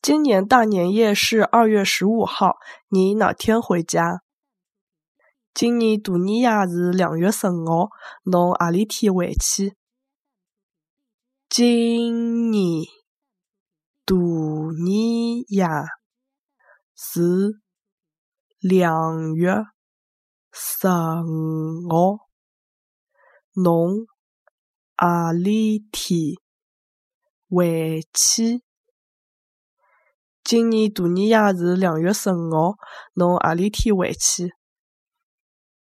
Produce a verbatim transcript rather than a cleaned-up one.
今年大年夜是二月十五号，你哪天回家？今年大年夜是二月十五号，侬何里天回去？今年大年夜是二月十五号，侬何里天回去？今年大年夜是二月十五号，侬何里天回去？